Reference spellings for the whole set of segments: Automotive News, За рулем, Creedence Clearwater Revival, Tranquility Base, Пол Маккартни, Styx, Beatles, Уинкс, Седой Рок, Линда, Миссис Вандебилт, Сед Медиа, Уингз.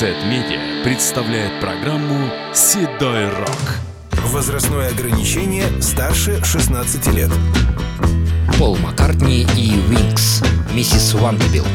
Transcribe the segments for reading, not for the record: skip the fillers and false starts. Сед Медиа представляет программу «Седой Рок». Возрастное ограничение старше 16 лет. Пол Маккартни и Уинкс. Миссис Вандебилт.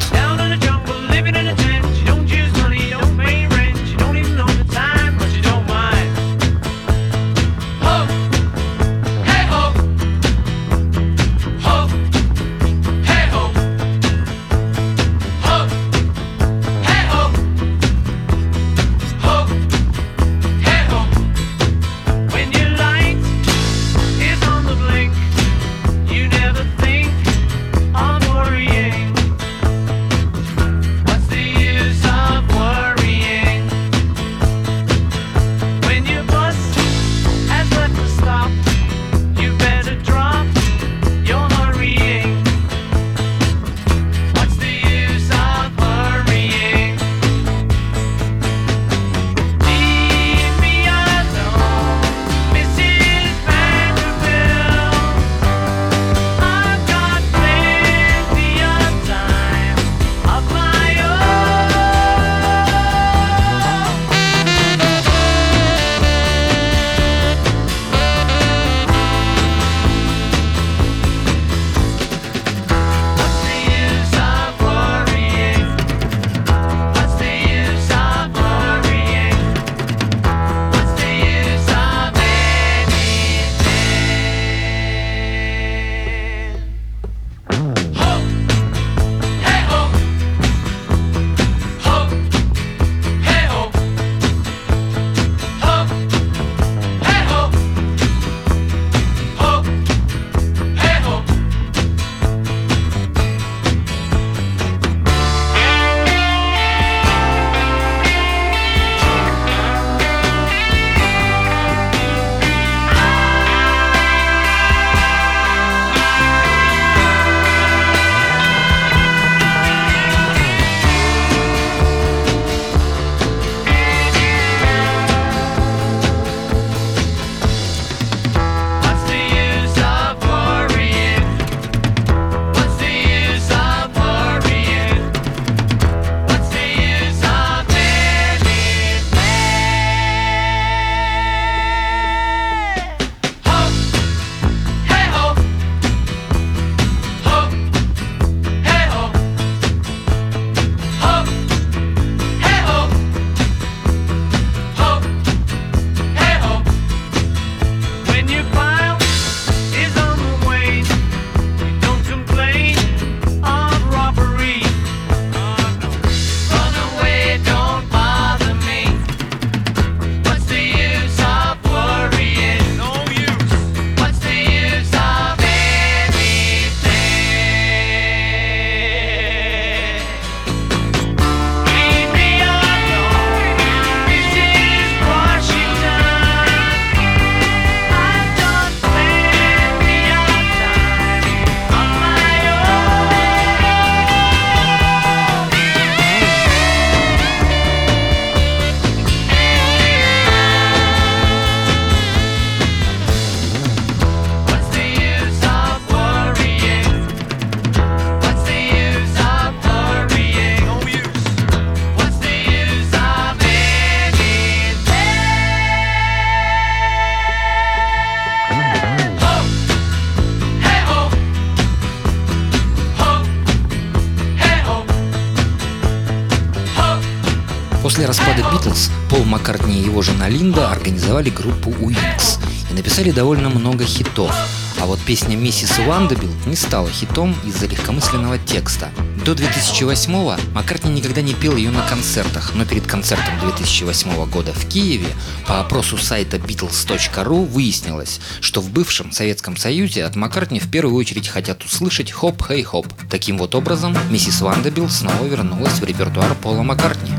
После распада Beatles Пол Маккартни и его жена Линда организовали группу Уингз и написали довольно много хитов. А вот песня «Миссис Вандебилт» не стала хитом из-за легкомысленного текста. До 2008-го Маккартни никогда не пел ее на концертах, но перед концертом 2008 года в Киеве по опросу сайта beatles.ru выяснилось, что в бывшем Советском Союзе от Маккартни в первую очередь хотят услышать «Хоп-хей-хоп». Таким вот образом «Миссис Вандебилт» снова вернулась в репертуар Пола Маккартни.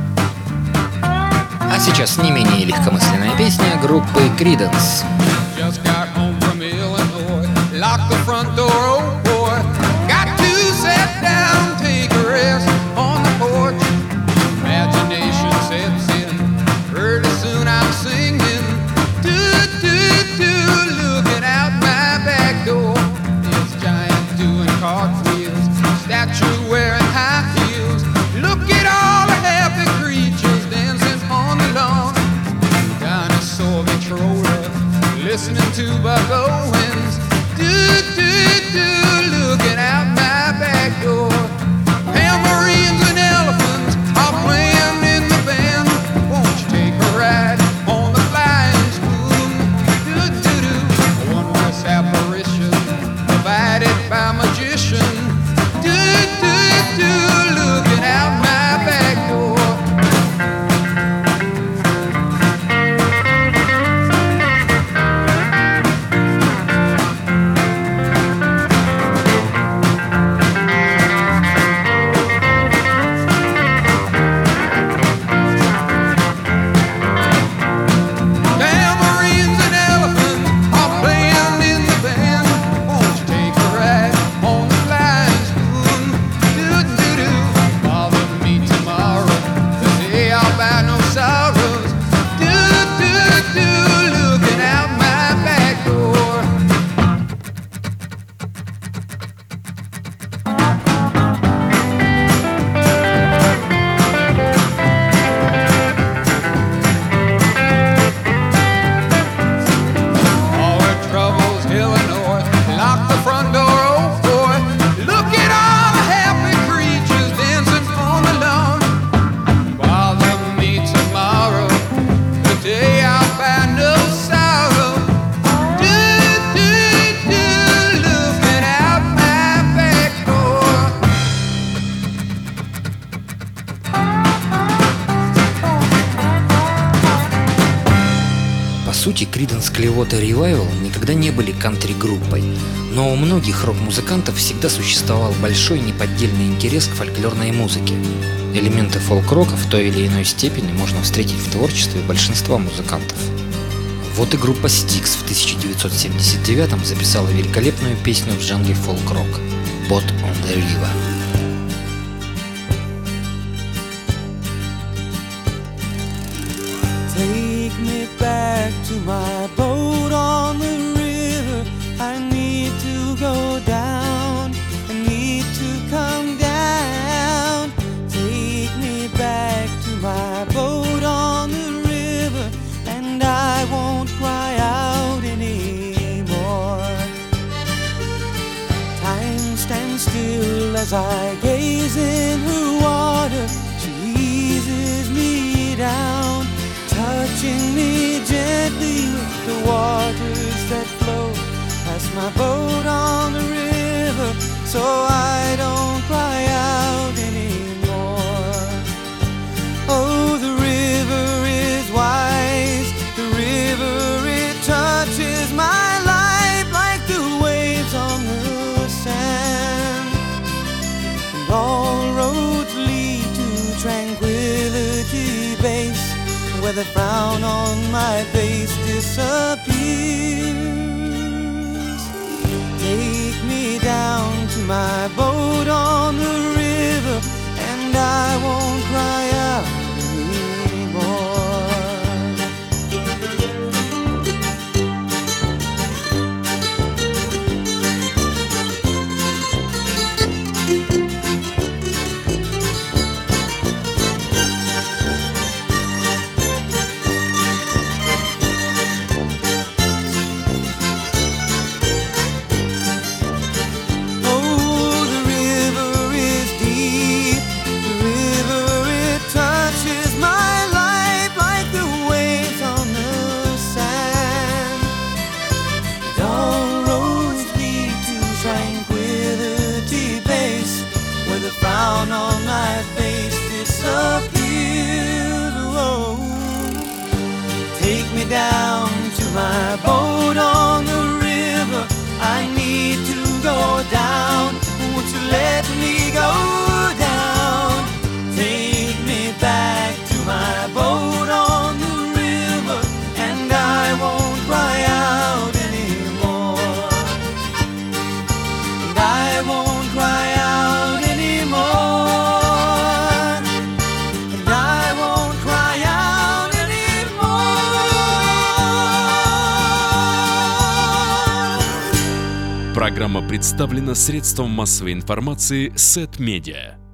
А сейчас не менее легкомысленная песня группы Creedence. Statue wearing high heels. Look at all the happy creatures dancing. buffalo winds. Do, do, do, looking out my back door. Tambourines and elephants are playing in the band. Won't you take a ride on the flying spoon? Do, do, do. Wondrous apparition provided by magician. Do, do, do, looking out my back door. Creedence Clearwater Revival никогда не были кантри-группой, но у многих рок-музыкантов всегда существовал большой неподдельный интерес к фольклорной музыке. Элементы фолк-рока в той или иной степени можно встретить в творчестве большинства музыкантов. Вот и группа Styx в 1979-м записала великолепную песню в жанре фолк-рок «Boat on the River». Take me back to my boat on the river. I need to go down. I need to come down. Take me back to my boat on the river, and I won't cry out anymore. Time stands still as I gaze in her water. She eases me down. Touching me gently with the waters that flow past my boat on the river, so I don't cry out anymore. Oh, the river is wise, the river, it touches my life like the waves on the sand. And all roads lead to Tranquility Base, where the frown on my face disappears. Take me down to my boat on the river, and I won't cry out anymore. Программа представлена средством массовой информации Сед Медиа.